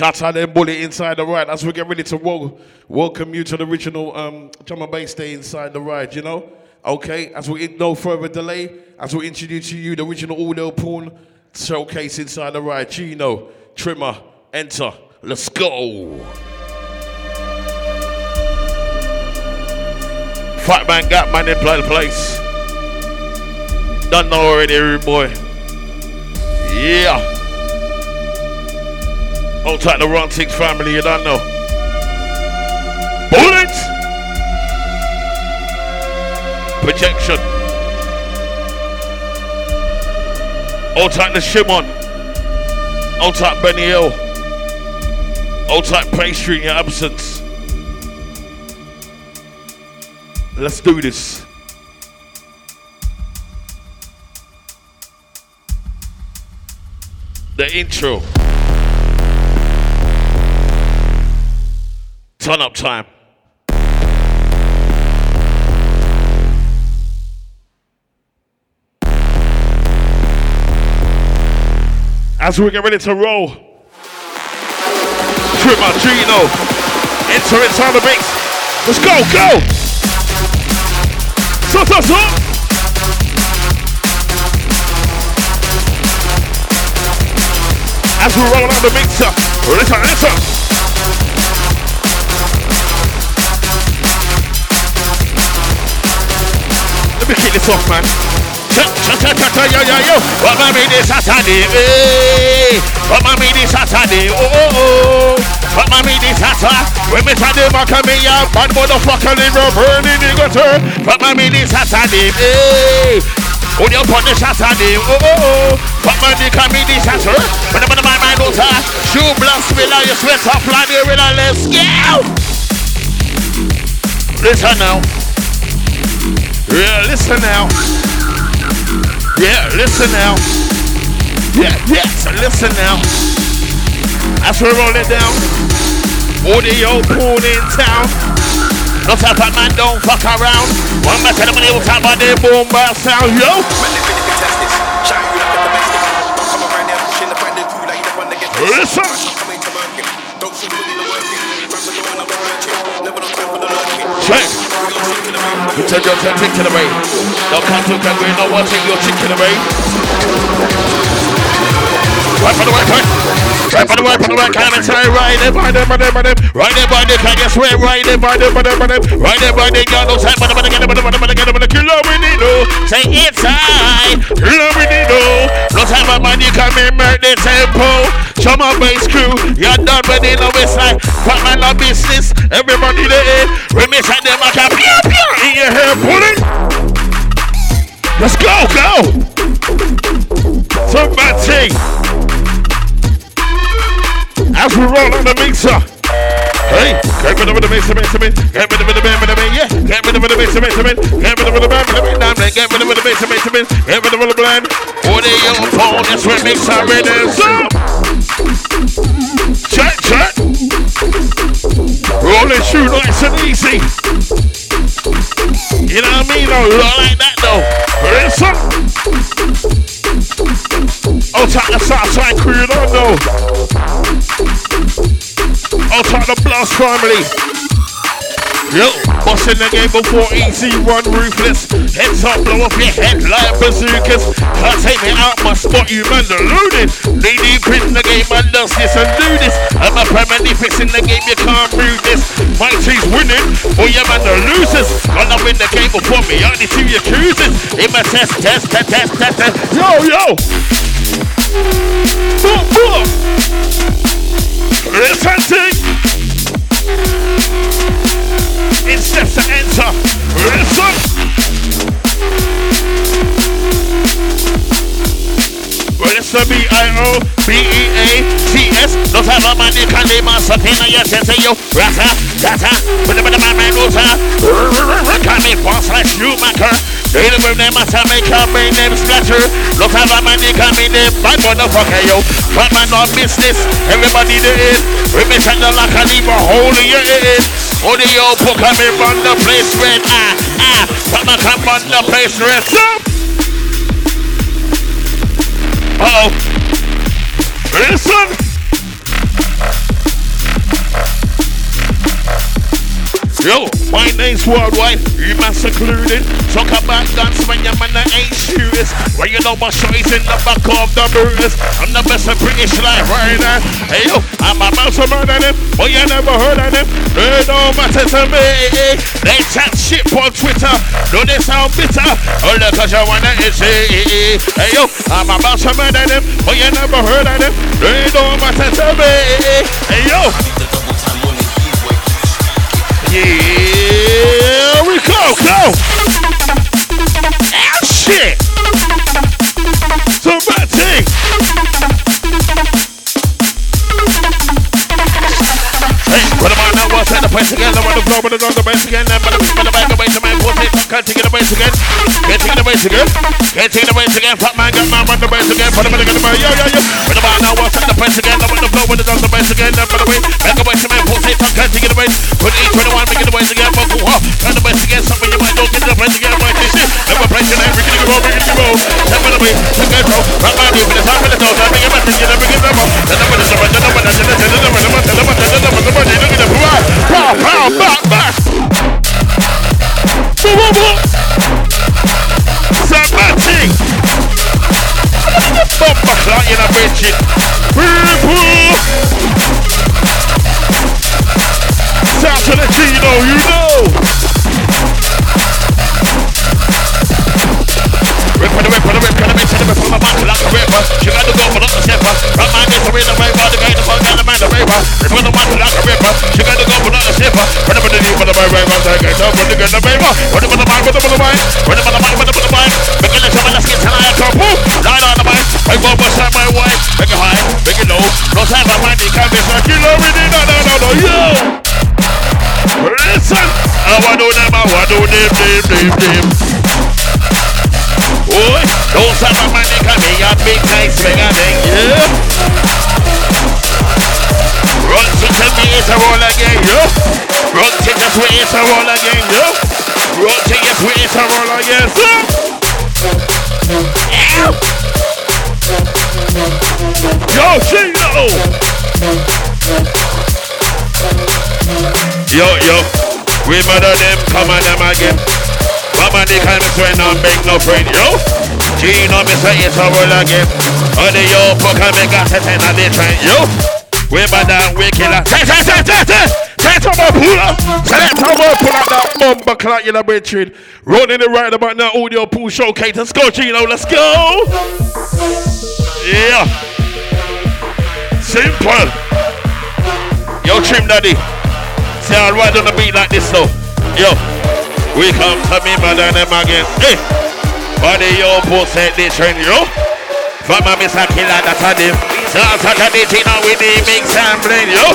Shout out them bully inside the ride as we get ready to welcome you to the original drum and bass day inside the ride, you know? Okay, as we no further delay, as we introduce you the original Audioporn showcase inside the ride. Gino, Trimer, enter. Let's go. Fatman got man in place. Done know already, every boy. Yeah. Hold tight the wrong things, family, you don't know. Bullets! Projection. Hold tight the Shimon. Hold tight Benny Hill. Hold tight pastry in your absence. Let's do this. The intro. Turn up time. As we get ready to roll, Trimer, Gino, enter inside the mix. Let's go, go! So! As we roll out the mixer, listen. Let me kick this off, man. Yo. What my mean is Saturday, eh? What my mean is Saturday, oh. What my mean is Saturday. When me try to mock me, ya bad motherfucker, they go burning, they go turn. What my mean is Saturday, eh? When you put the Saturday, oh. What my mean is Saturday. When I'm on my mind, don't I? Shoe blast me now, you sweat off, like you're in a let's go. Listen now. Yeah, listen now. Yeah, listen now. Yeah, listen now. As we roll it down, Audioporn in town. No type of man don't fuck around. One man tell them they will talk about their boom bar sound, yo. Listen. Check. You turn your chicken away. Don't come to that way, not watching your chicken away. Right for the right, right. Right for the right, for the right. Can't tell right there by them, right there by them. Can't get sweat right there by them, right there by them. Got no time for the money, get the money, kill them with needle. Say inside, kill them with needle. No time for money, come in, murder tempo. Show my bass crew, you're done with it, no it's like Fatman love business, everybody there. When me send them like a pew pew in your hair, bullet. Let's go, go. Somebody. As we roll on the mixer. Hey, get rid of the basement, get rid of the basement, yeah, get rid of the basement, get rid of the basement, get rid of the basement, get rid of the blend. Audioporn, that's what makes our rhythm sound. Check. Rolling shoe nice and easy. You know what I mean? Though, not like that though. Listen. Oh, time to start trying to crew it on though. I'll try the blast family. Yo, bossing the game before easy run ruthless. Heads up, blow off your head like bazookas. Can't take me out my spot, you man deluded. They deep in the game, man does this and do this. I'm a permanent if it's in the game, you can't move this. My team's winning, or your man the losers. Gone up in the game before me, I need to your cruisers. In my test. Yo. Boom. Listen to it. It's steps to enter. Listen. Well, it's the BIOBEATS. Don't have a man you can name us. Subpoena your chest. Yo, rata. Put them in the man rota. Can't make one slash you, maker. They don't move them as I make her main name splatter. Look at that man, they can't be named bad motherfucker, yo. Bad man on business, everybody there is. We may send them like I leave a hole in your head. Only your book I may run the place red. Bad man can run the place red. Uh-oh. Listen. Yo, my name's worldwide. You must include it. Talk about dance when your man ain't serious. Well, you know my show is in the back of the burgers. I'm the best of British life right now. Hey yo, I'm about to murder them. But you never heard of them. It don't matter to me. They chat shit on Twitter. Don't they sound bitter? Oh look, cause you wanna see. Hey yo, I'm about to murder them. But you never heard of them. It don't matter to me. Hey yo. Yeah, we go! Ah, shit! Somebody! Hey, what about now? What's that? The place again, the one of the door, the base again, and the back away to my portrait, can't take it away again. Can't take it away again. Can't take it away again. Fatman got my run the base again, put him in the yo, yo, yo. What about now? What's that? The place again, the one of the door, the base again, and the way, back away to my portrait, can't take it away. Put E21, make it away again, fuck off. Turn the base again, something you might don't get the place again, right? This shit. Never place your name, breaking the road, breaking the road. Step on the way, take control. Fatman D, for the time of the door, time to get back, you never give them up. Then I'm gonna surrender, then I'm gonna surrender, then I'm gonna surrender, then I'm gonna surrender, then I'm gonna surrender. Pow, pow, back, back. Boom, boom, boom. Send my ting. Bump my clout in a bitchin'. People. Shout to the Gino, you know. Rip on the whip, on the whip, on the whip, on the whip, on the back, like a river. She got to go for the stepper. Right man gets away the way, by the guy, the fuck, and the man, the river. Rip on the back, like a river. She got to go for the stepper. When I'm in the deep, when I'm in the river, I'm taking it up, when you get the river. When I'm in the mind, when I'm in the mind, when I'm in the mind, when I'm in the mind. Make it let your man, let's get to the come, boom, line on the mind. I go beside my wife, make it high, make it low. No time for mine, it can't be like you know, really, no, yo! Listen, I want to name. Oi, don't stop my money coming, a big nice thing, I think, yeah? Run to tell me it's a roll again, yeah? Run to just where it's a roll again, yeah? Run to just where it's a roll again, yeah? Yo, Gino! Yo, we murder them, come on them again. Mama, they can't swear no big no friend, yo. Gino, me say it's a roll again. All the yo, fuck, I make a set and they try, yo. We bad we killer. Set up a pull-up. Set up a pull-up, that bumper clock, you know, Richard. Rolling it right about now, Audioporn showcase. Let's go, Gino, let's go. Yeah. Simple. Yo, Trim Daddy. See, I'll ride on the beat like this, though. Yo. We come to me, mother, them again. Hey! Body, yo, both set this train, yo. From a Mr. Killer, that's a dim. So, I'm such a bitch, you know, we need big sampling, yo.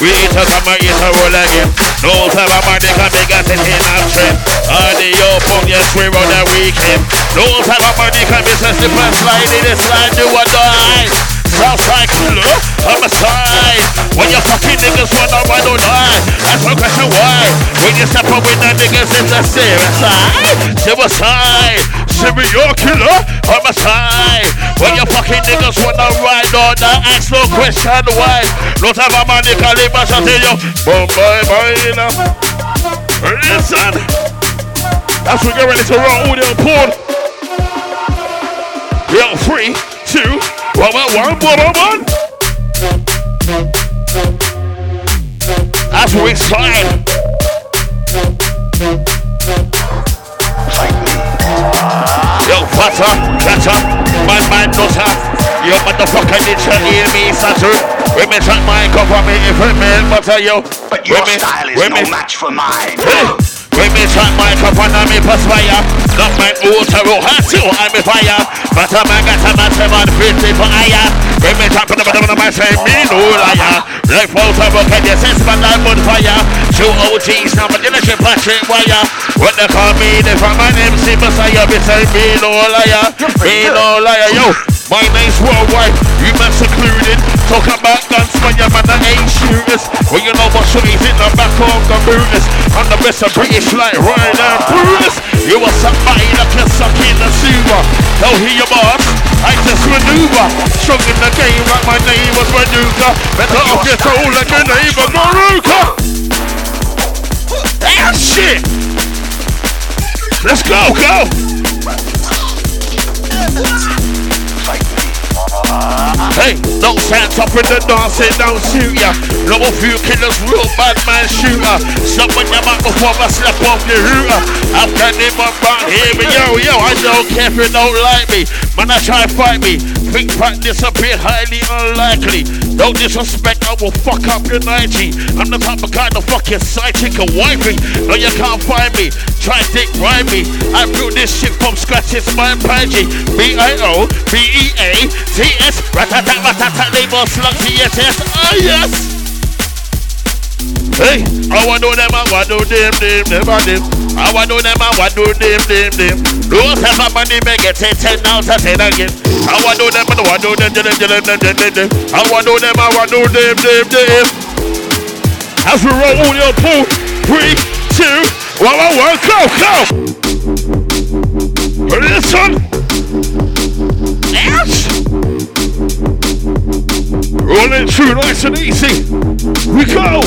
We eat a summer, eat a roll again. No, sir, I'm a dick, I'm big as it in a trip. Body, yo, punk, yes, we're on the weekend. No, sir, I'm a dick, I'm Mr. Slip and slide, it is slide, do or die. Southside killer, I'm a side. When your fucking niggas wanna ride or die, that's no question why. When you step up with the niggas, it's a suicide. Serial killer, I'm a side. When your fucking niggas wanna ride or die, ask no question why. Not have a man, you can leave my shot in you. Boom, bye, bye, you know. Listen, that's when you're ready to roll Audioporn. Real 3, 2. One. That's what we slide. Yo, fatter, man, daughter. Yo, motherfucker, did you hear me, Saturn? Women try my cup on me, if women, butter, yo. But your style is no match for mine. Hey. Women shot my cup and I'm in perspire. Not my altar or hot till I'm in fire. But a man got a matter man pretty for hire. Women shot for the bottom of my train, me no liar. Left out of rocket, yes, it's my life on fire. Two OGs now, but in a ship I straight wire. When they call me, they from my name, see Messiah, be saying me no liar, yo. My name's worldwide, you man secluded. Talk about guns, man, your man that ain't shooters. Well, you know what shit is in the back of the booters. I'm the best of British like Ryan and Brutus. You are somebody that can suck in the sewer. Don't hear your boss, I just maneuver. Strong in the game like my name was Manuka. Better off your soul like your name was Maruka. Let's go, go! Hey, don't stand up in the dance and don't shoot ya. No few killers, real bad man shooter. Stop with your microphone, I slap off your hooter. I've got him on back here, but yo, I don't care if you don't like me. Man, I try to fight me. Big pack disappear, highly unlikely. Don't disrespect, I will fuck up your 90. I'm the type of guy to fuck your side chick and wipe me. No, you can't find me. Try dick rhyme me. I built this shit from scratch, it's my pagey. BIOBEATS. Ratata ratata label slug TSS. Oh yes. Hey, I want to do them, I want to do them, never them. I want to do them, I want to do them. Those have a money, make it 10 out of 10 again. I want to do them, I want to do them. I want to do them, I want to do them. As we roll on your pool, 3, 2, 1, go, go! Listen! Yes! Rolling through nice and easy. We go!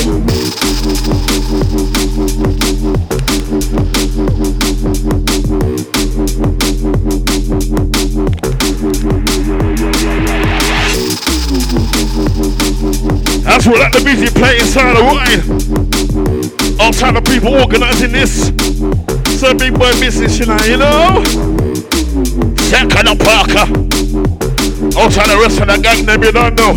That's what let the music play inside the wine. I'm tired of people organizing this. It's a big boy business, you know? Second of Parker. I'm tired of the rest of the gang, them you don't know.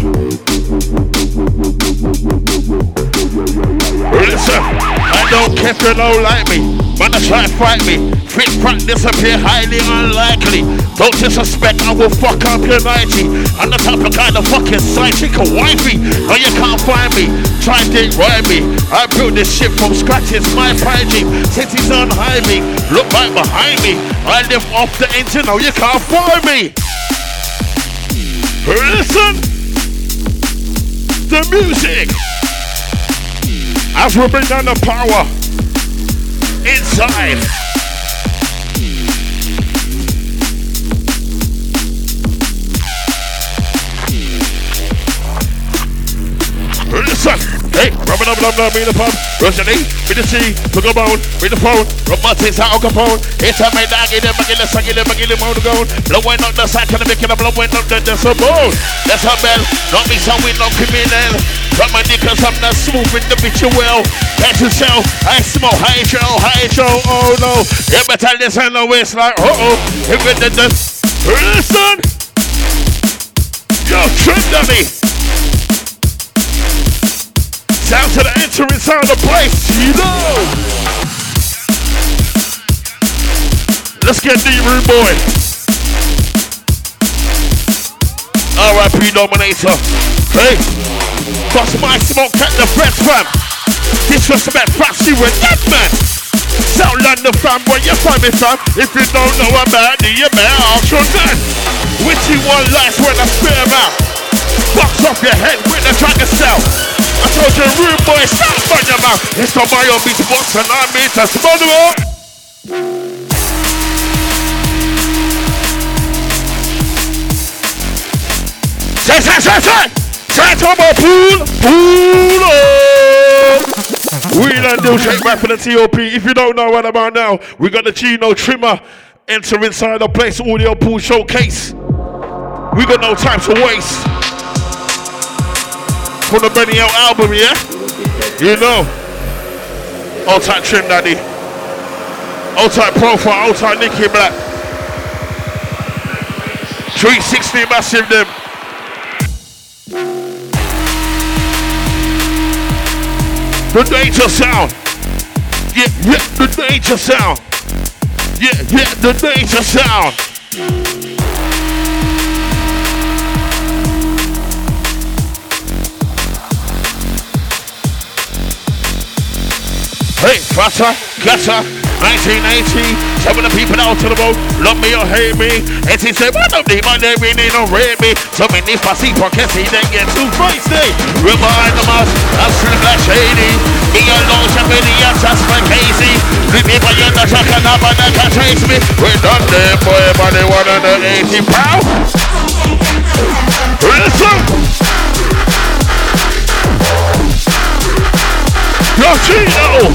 Listen, I don't care if you don't like me. Man, I try to fight me. Fit crack disappear, highly unlikely. Don't disrespect, I will fuck up your 90. I'm the type of guy to fucking side chick and wifey. No, you can't find me. Try dick ride me. I built this shit from scratch, it's my prodigy. Cities on high me, look right behind me. I live off the engine, no, you can't find me. Listen. The music. As we bring down the power. Inside. Listen. Hey, rub me the pump. Rush your knee, me the tea, took a bone, me the phone. Rub my tits out, Capone. It's a man, I get him, I get him, I get him, I get him on the gold. Blowing up the sack, and I'm making a blowing up the decibel. That's a bell, not me, so we not criminal. Rub my dick, cause I'm not smooth with the bitch you will. That's yourself, I smoke hydro, oh no. You better listen to it's like, If it did this, listen. Yo, trim to me. Sound to the entering sound of the place, you know. Let's get deep, rude boy. R.I.P. Dominator. Hey, bust my smoke, cut the breath, fam. Disrespect, fast, you a dead man. South London fam, where you find me from? If you don't know about me, you better ask your dad. Witchy one life when I spit him out. Box off your head with the dragon cell. I told you, rude boy, stop on your mouth. It's not my own beat box and I'm here to smother up. Say, come on, pool, oh. We don't do shake rap for the TOP. If you don't know what about now, we got the Gino Trimer enter inside the place, Audioporn showcase. We got no time to waste. From the Benny L album, yeah? You know. All tight Trim Daddy. All tight Profile, all tight Nicky Black. 360 massive them. The danger sound. Yeah, the danger sound. Yeah, the danger sound. Hey, gutter, 1980. Some of the people out to the boat, love me or hate me. And she said, what up, they might not be need no red me. So many fussy pockets, he didn't get too feisty. Remind them us, I'm still black shady. Me alone, Japanese, I'm just like Casey. Leave me by your nut, I can't have a nut, can't trace me. We're done there for everybody, 180 pounds. Listen! Yo, Gino!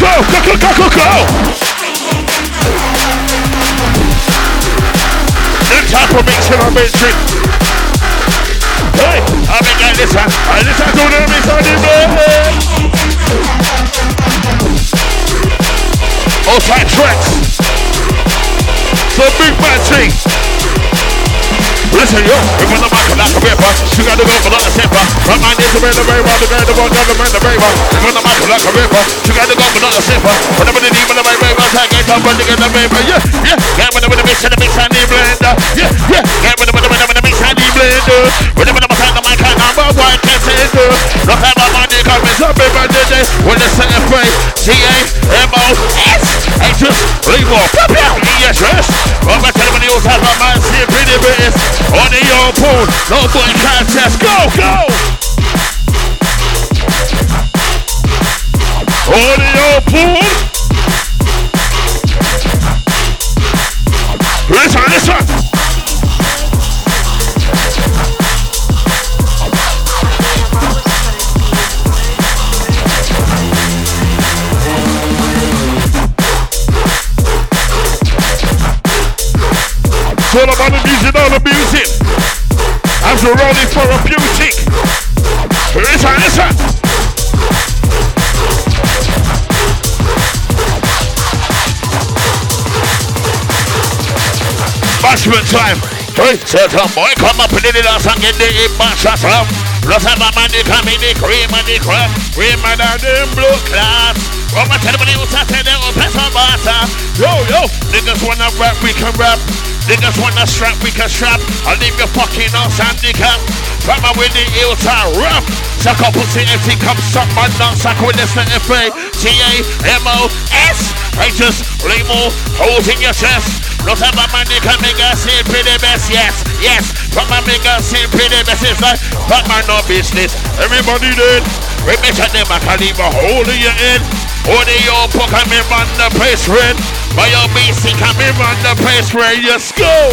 Go, go, go, go, go, go! New type of mixing on Main Street. Hey, I mean, I listen to them inside the morning. Outside tracks. So big man thing. Listen, yo, we want the mic and not the paper. She got the go for not the temper. My mind is around the river, the man, the one, the man, the river. We want the mic and not the paper. She got the go for not the temper. Whenever the demon of my river, I get up and get the paper. Yeah, yeah. Get with the mix and the mix and the blender. Yeah, yeah. Get with the mix and the blender. Whenever the mic and the mic and number one can't say it. Look at my money coming up every day. When they say it free. G-A-M-O-S. Hey, just leave off. Yes, yes. I'm going to tell you when you have my mind, see it pretty bit. On the Audioporn, no boy contest, go, go! On the Audioporn! Listen, listen! It's all about the music, all the music. As we're rolling for a beauty. Listen, listen. Bashment time. Hey, so come boy, come up and do it and get the bash us up. Let's have a man come in the cream and the crap. Cream and the blue class. I'm gonna tell everybody who's out there, they'll pass on butter. Yo, yo, niggas wanna rap, we can rap. Niggas wanna strap, we can strap. I'll leave your fucking ass handicap. From my with the heels, I rap. Suck up pussy empty, come suck my nuts. Suck with this letter F-A-T-A-M-O-S. Hey, just leave more holes in your chest. Not have a man, you can make us see pretty best, yes, yes. From my make us see pretty best, it's like Fatman no business. Everybody dead. We make sure them I can leave a hole in your head. Only your book and me run the place red. By your basic and me run the place red. Let's go!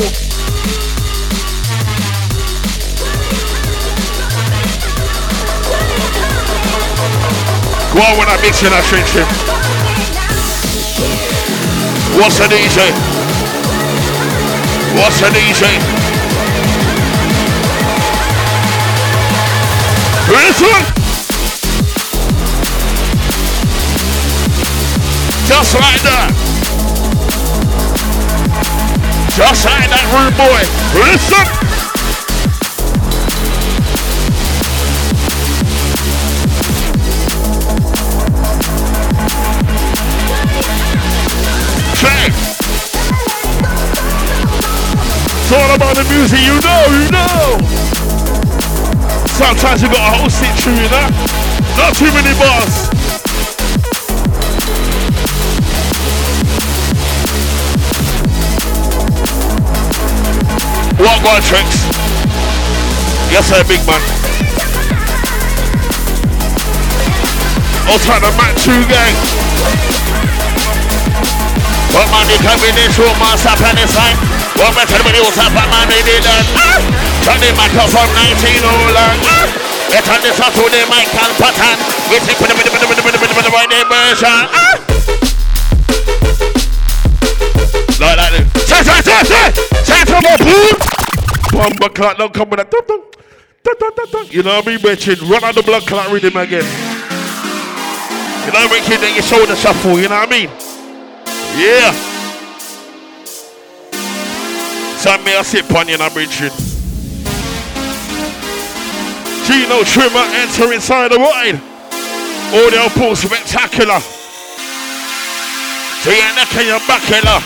Go on when I mix in a trench him. What's an DJ? What's an DJ? Listen! Just like that. Just like that, rude boy. Listen. Check. It's all about the music, you know, you know. Sometimes you got a whole sit-through, you know. Not too many bars. What one tricks? Yes, sir, big man. I'll try to match you, gang. What man, you come in this room, man, stop on this side. What man, tell me what's up, man, they did that. Turn the mic up from 1909. Get on this up to the mic and pattern. We take with the right name version. Like that. Bomber clock, don't come with that. You know what I mean, bitchin'? Run out the blood clot rhythm again. You know, make sure that you shoulder shuffle, you know what I mean? Yeah. So me, I sit on you and I'm bitchin'. Gino, Trimer, enter inside the wine. Audioporn spectacular. So you're neck and your back, killer.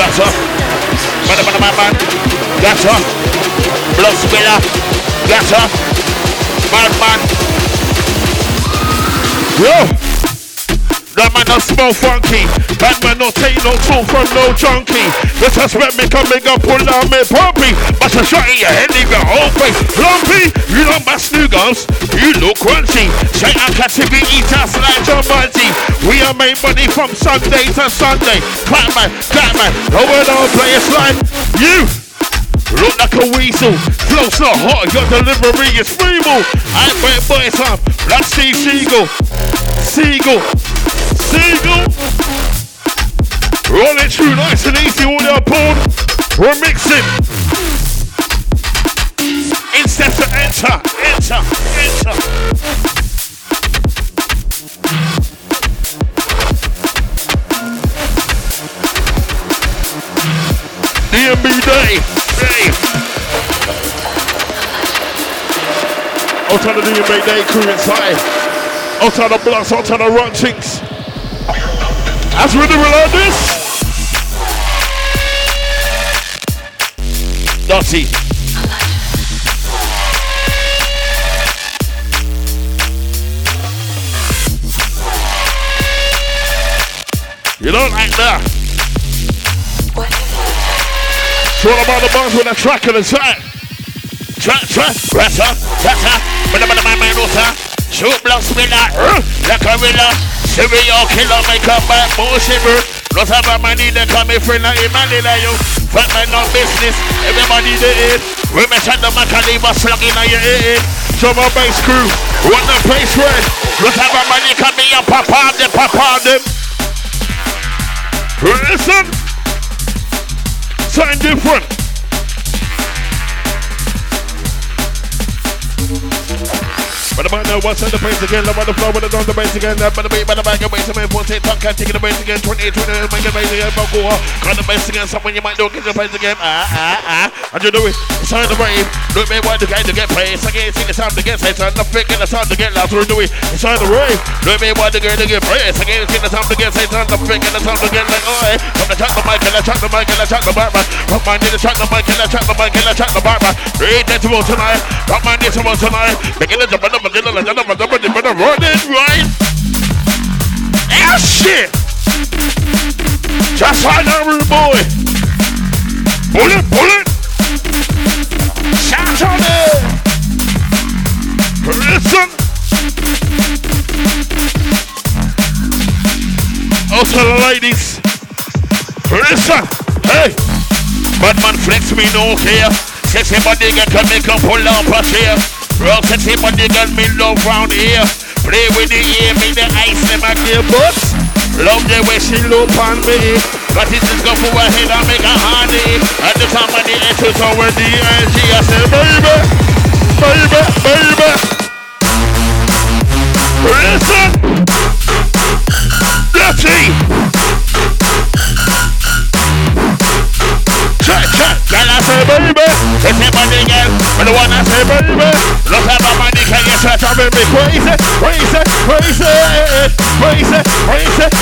Gotcha. Man. Gotcha. Blood spiller. Gotcha. Man. Yo. That man don't smell funky. That man don't take no talk from no junkie. Disrespect me, come and go pull down me pumpy. But a shot in your head, leave your whole face lumpy. You don't bash new girls. You look crunchy. Say I can't see me eat us like John Monty. We are made money from Sunday to Sunday. Clap man, no one don't play, it's like you. look like a weasel, flow so hot, your delivery is feeble. I bet boys up, like Steve Seagull. Roll it through nice and easy, Audioporn. We're mixing. Instead to enter. DMB Day. I'll tell the DMB Day crew inside. I'll tell the blocks, I'll tell the run chinks. As we do reload this. Dotty. You don't like that. It's all about the bars with a track on the side. Track, rata, manota, shoot blood spinner, like a winner, serial killer, make a bad bullshiver. Not about money that come in friend, not in money like you. Fatman no business, everybody did it. Women shut the Macaliba slug in your head. Show my bass crew, run the place red. Not about money come in your papa them. Listen. Something different. But I might know what's on the bass again. I want the flow, but it's on the bass again. But the beat, but the bag, and waste a minute. 14, top cat, taking the bass again. 20, make it bass again. Buckle up. Got the bass again. Someone you might do, get your bass again. And you do it. It's time to rave. Do it, man. Why the guy to get paid? Second, it's time to get paid. It's time to fake it. It's time to get loud. So do it. It's time to rave. Do it, man. Why the guy to get paid? Second, it's time to get paid. It's time to fake it. It's time to get like, oh, I'm gonna the mic, and I track the mic, and I track the mic, man. Fatman D, the track the mic, and I track the mic, and I track the mic, man. Read that to all tonight. Fatman D, to all tonight. Making the jump, and I'm running, right? Ah, shit! Just like that, rude boy. Bullet. Shout on it. Listen. Also, the ladies. Listen, hey, Batman flex me no care. Sexy body girl can make a pull up a chair. Real sexy body girl me love round here. Play with the ear, make the ice in my gear, but love the way she look on me. But this is go for her head and make her honey. At the time of the entrance, so when the energy, I say, baby. Listen, dirty. Girl, I say baby, it's a money girl. But the one I say baby, look at my money, can you try driving me crazy?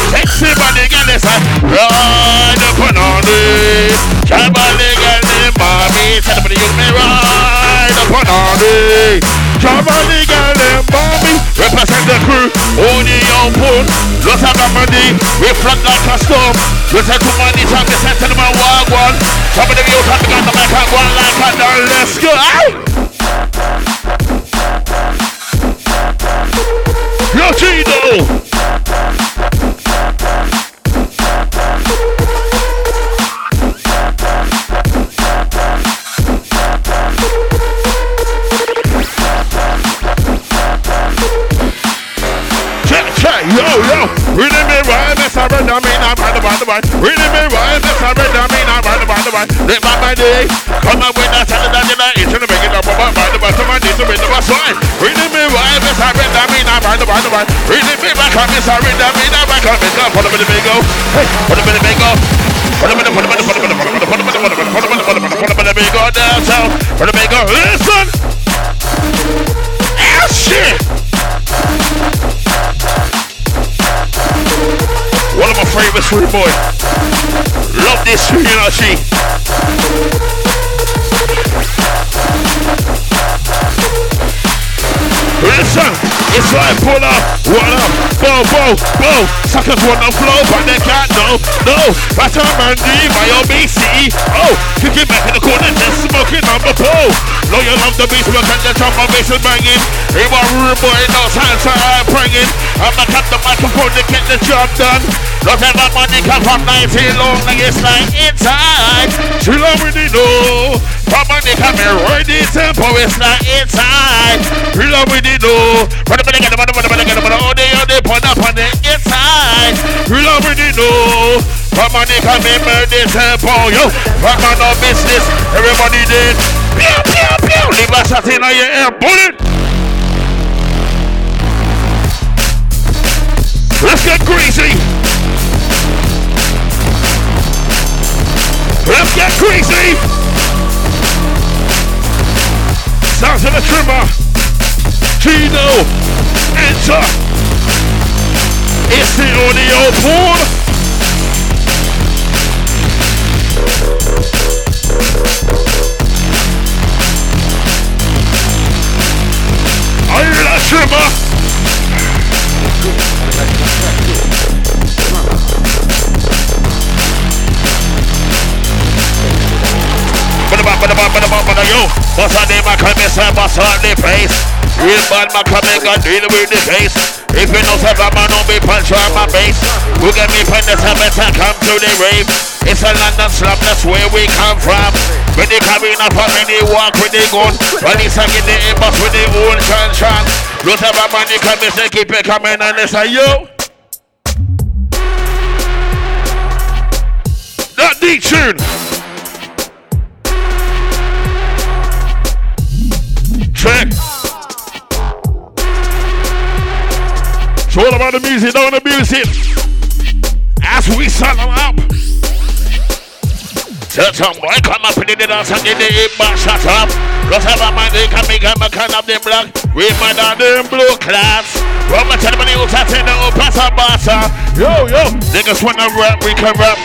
Sexy money girl, it's like ride up and on it. Child money girl, name mommy, tell everybody you may ride up and on it. Child money girl, name mommy, represent the crew, Audioporn. Look at my money, we flood like a storm. Listen to money, try to set to my wild one. Some of the youth have got the back up one like I done. Let's go. Yo, Gino. Check, yo. Really me right, that's how I done. Right. Really me right, that's how I done. Let my day come up with that Saturday night. It's gonna make it up about by the bottom of my days with the bus line. Really me right, this happened, I mean I'm by the bottom of my. Really me back on this, I read that mean I'm back on this. Put a minute bingo. Hey, put a minute bingo. Put a minute bingo downtown. Put a bingo. Listen! Ah, shit! One of my favorite sweet boys. Love this energy. Listen, it's like pull up, one up, bow. Suckers wanna flow, but they can't, no. Fatman D, my OBC, oh. Kick it back in the corner, just smoking on the pole. No, you love the beat, but can't just on my bass and banging. Ain't my rude boy, no hands are pranging. I'ma cut the microphone to get the job done. Not ever money come from 19 long, like it's like inside. Chill out with it, no. Come on, they come here, ready tempo, it's not inside. Love with it, though. Run up and get the money, all day, put up on the inside. Love with it, though. Come on, they come here, ready tempo, yo. Rock on our business, everybody did. Pew, pew, pew. Leave a shot in your air, bullet. Let's get crazy. Let's get crazy. Sounds of the Trimer. Gino, enter. It's the Audioporn. Are you that Trimmer? What's her name? I come inside, what's her name, place? Real bad, my coming, I deal with the case. If you know some I don't be punch on my face. Who get me from the summit and come to the rave? It's a London slum, that's where we come from. When they come in up and they walk with the gun. When they suck in the inbox with the old chan-chan. You know some man, they come in, they keep it coming and they say, yo! That deep tune! Check. It's all about the music, don't abuse it. As we saddle them up. Tell some boy come up in the dance and get the hip back shut up. Lots of man they can make them kind of them black. We mad on them blue class. Well, my gentlemen, you will take the old pass and butter. Yo, yo. Niggas wanna rap, we can rap.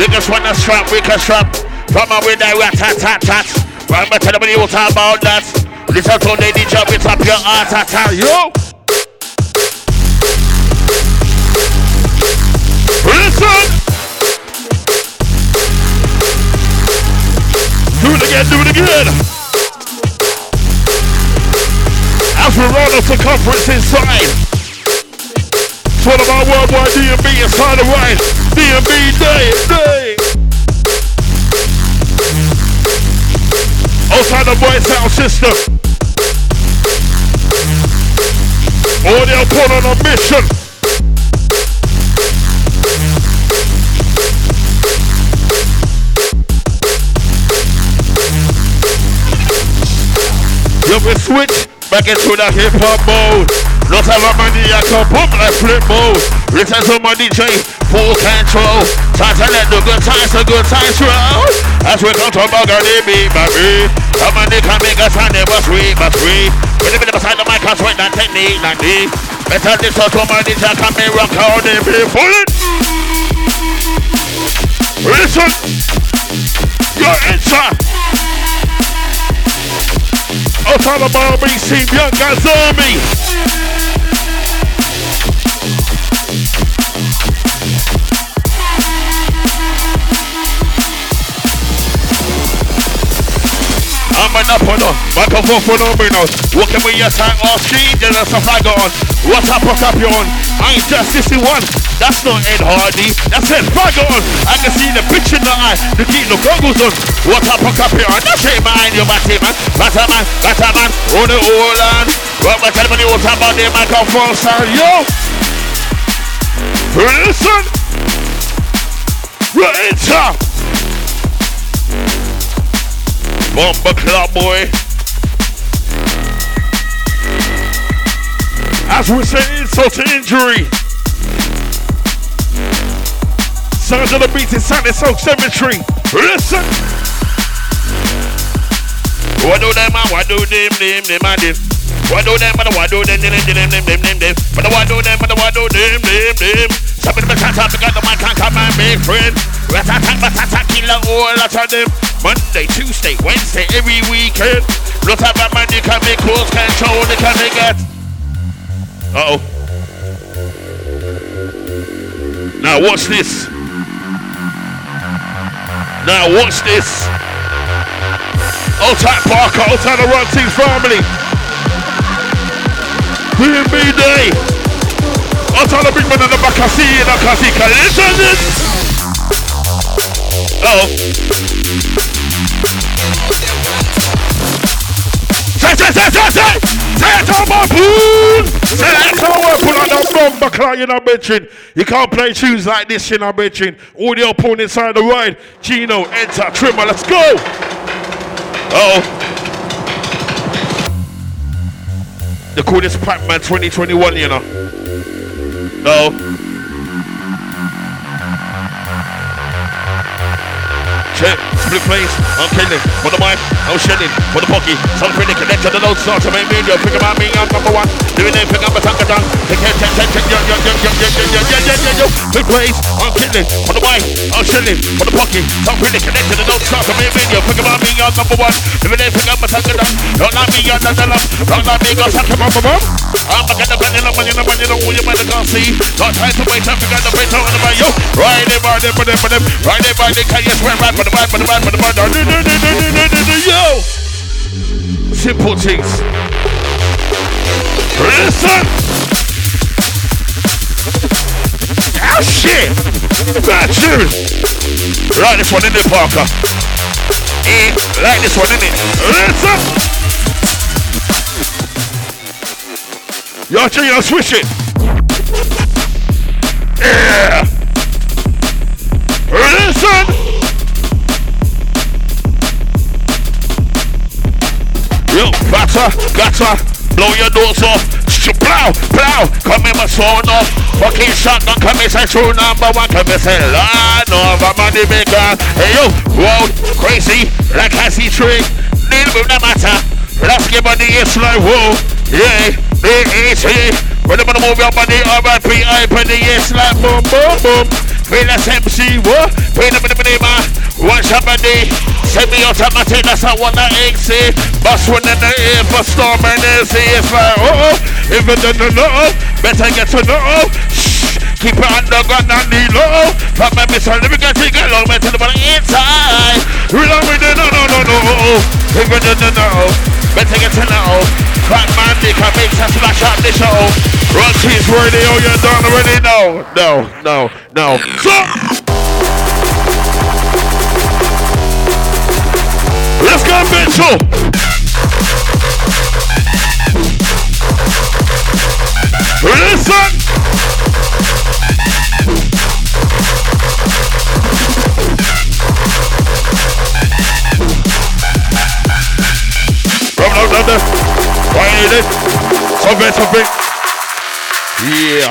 Niggas wanna strap, we can strap. From my way that we tat tat tat. Well, my gentlemen, you will talk about that. This is how they jump it up your ass, I tell you. Listen. Do it again, do it again. As we roll the circumference inside. It's all about worldwide DMB inside the right. DMB day. Outside the boy sound system. Audioporn on a mission. You will switch back into the hip hop mode. Not have a money, I can pump like flip mode. Listen to my DJ, full control. Time to let the good times, roll. As we come to Bugger, they be baby. Come on, they can make us and they must we, When they be beside the mic, I sweat that technique, that D. Better this or to my DJ, come and rock how they be falling. Listen, you're inside. Outside the bar, we see young guys army. I'm an up on her, microphone phenomenon. Walking with your tank or street, there's a flag on. What up you on? I ain't just this one. That's not Ed Hardy, that's Ed flag on. I can see the bitch in the eye, the keep the goggles on. What up you on? That's it man, you're my team man. Batter man, on the whole land. Well, my telephone, what's up on the microphone sound, yo? Listen! You're in top! Bumper club boy. As we say, insult to injury. Sounds of the beat inside the South Cemetery. Listen. What do them and what do them and them? What do them and what do them? But what do them and what do them? Some of the chance I forgot the man can't come and make friends. Ratata killer all out of them. Monday, Tuesday, Wednesday, every weekend. Look at that man, you can make close control, they can make it. Uh-oh. Now watch this. Old type Parker, old type the Run Team family. DMB day. Old type the big man in the back, I see you, can listen to this. Uh-oh. Say, set on my pool! Set on my pool on the bumper clock in our bedroom. You can't play tunes like this in our bedroom. Audioporn inside the ride. Gino, enter, Trimer, let's go! Uh-oh. They call this Fatman 2021, you know. Check, split plays, I'm killing, for the mic, I'm shelling, for the pocket, some critic connected to those sorts of media, think about me, I'm number one, doing anything, I'm a tanker down, yo, split plays, I'm killing, for the mic, I'm shelling, for the pocket, some critic connected to those sorts of media, think about me, I'm number one, doing anything, I'm a tanker down, don't like me, I'm not the love, don't like me, I'm such a mama, I'm a gonna bend in the money, all your man can't see, got time to wait, I forgot the face, I want to buy you, right there, can you swear right, the yo! Simple things. Listen! Oh shit! Bad tune! Like this one, innit, Parker? Like this one, innit? Listen! Yo, Gino, swish it! Yeah! Listen! Yo, gotcha, blow your doors off, blow, come in my sound off, fucking shotgun, come in, say true number one, come in, say line of a money maker, hey yo, world, crazy, like I see trick, deal with the matter, let's give money, it's like whoa, yeah, B-E-T, when I'm gonna move your money, R-I-P, I penny, it's like boom, boom, boom, feel that's MC, whoa, feel the money, man, watch out my day, send me automatic, that's how one that XC. Boss one in the air for storm and AC. It's like, if you don't know, better get to know. Shh, keep it underground and the low. From my mission, let me get to get along, man, tell them about the inside. Reload me, no. If you don't know, better get to know. Fatman D can make sense smash out the show. Run cheese radio, you don't already know. No. Let's go, Mitchell! Listen! Rub, why ain't it? Something. Yeah.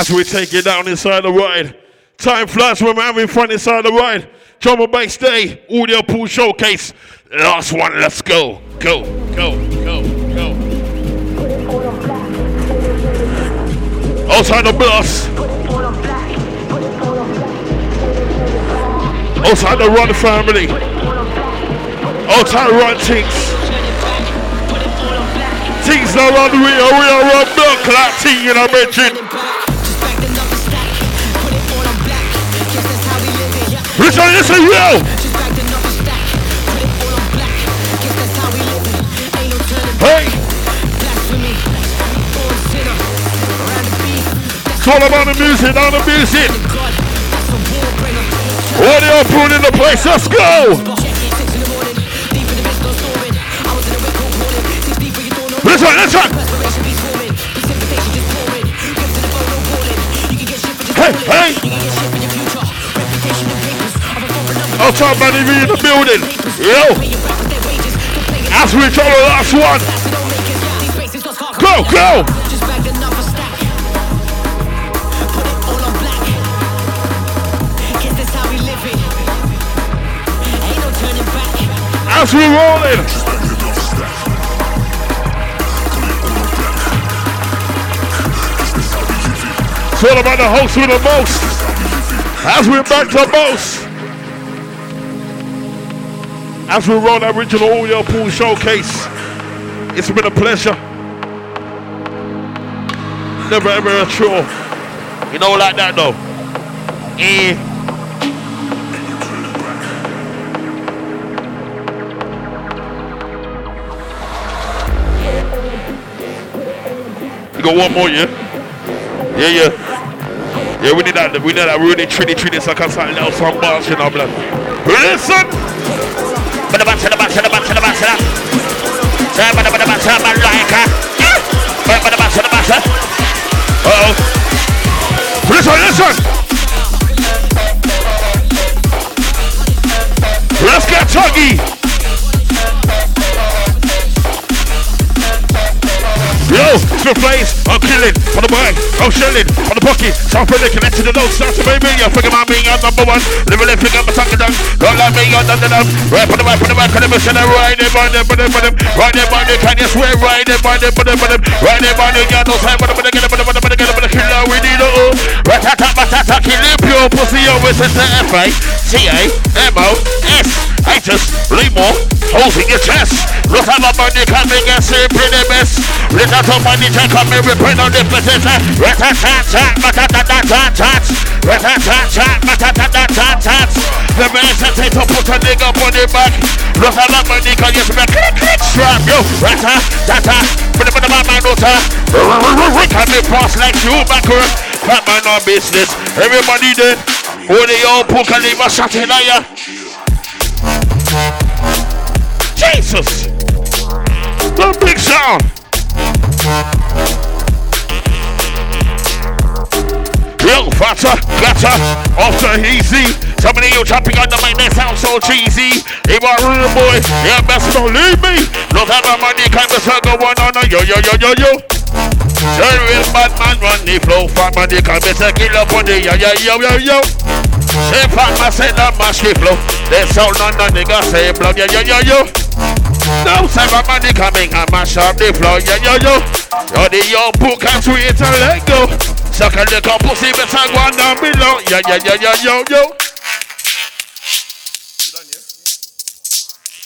As we take it down inside the ride, time flies when we're having fun inside the ride. Drummer Banks Day, Audioporn Showcase. Last one, let's go. Go. Outside the blast. Outside the Run family. Outside Run things. Things are on we are Run Block like T, you know what I mentioned. Richard, listen, yo! Hey! It's all about the music, not the music! What are you putting in the place? Let's go! Listen! Hey! I'll talk about in the building. Yo! As we try the last one. Go! As we're rolling. It's all about the host with the most. As we're back to most. As we roll that original Audioporn Showcase, it's been a pleasure. Never ever a chore. You know, like that though. You got one more, yeah? Yeah. Yeah, we need that. We need that really trinity so I can start now some bars, you know, blood. Listen! Uh-oh. Listen! Let's get chuggy. Yo, to the place, I'm killing, on the bike, I'm shelling, on the pocket, sound friendly, connected to the low, sound to baby, I'm thinking about being on number one, living left, I'm attacking them, don't like me, I'm done to them, right on the right, right there, can you swear, right there, yeah, no time, but the killer, we need it all, rat-tat-tat-tat-tat, killing pure pussy, always says the F-A-T-A-M-O-S. Haters, leave more holes in your chest. Look at my money coming and simply the best. Let us all money take on me, reprint on the potato. Rat-a-tat-tat, rat-a-tat-tat. The man said they to put a nigga on the back. Look at my money, can you smack? Strap you, rat-a-tat-tat. Put the man on the water. Can be passed like you back up. Fat man on business. Everybody did. All the old pook and leave a shot in ya. Jesus! The big sound! Real fatter, flatter, after easy. Some of you chopping on the mic, they sound so cheesy. If I real boy, you best don't leave me. Look at my money, can't be circle one on a yo. The real bad man run the flow. Fatman D can better kill up on the yo. Say Fatman say that mash the flow. They sound on the nigga say blood yo. Now Cyberman D coming and mash up the flow yo. You're the young book and sweet and let go. Suck a little pussy better go down below yo.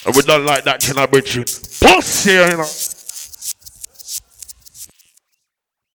And we don't like that, you know, bitch. Pussy, you know.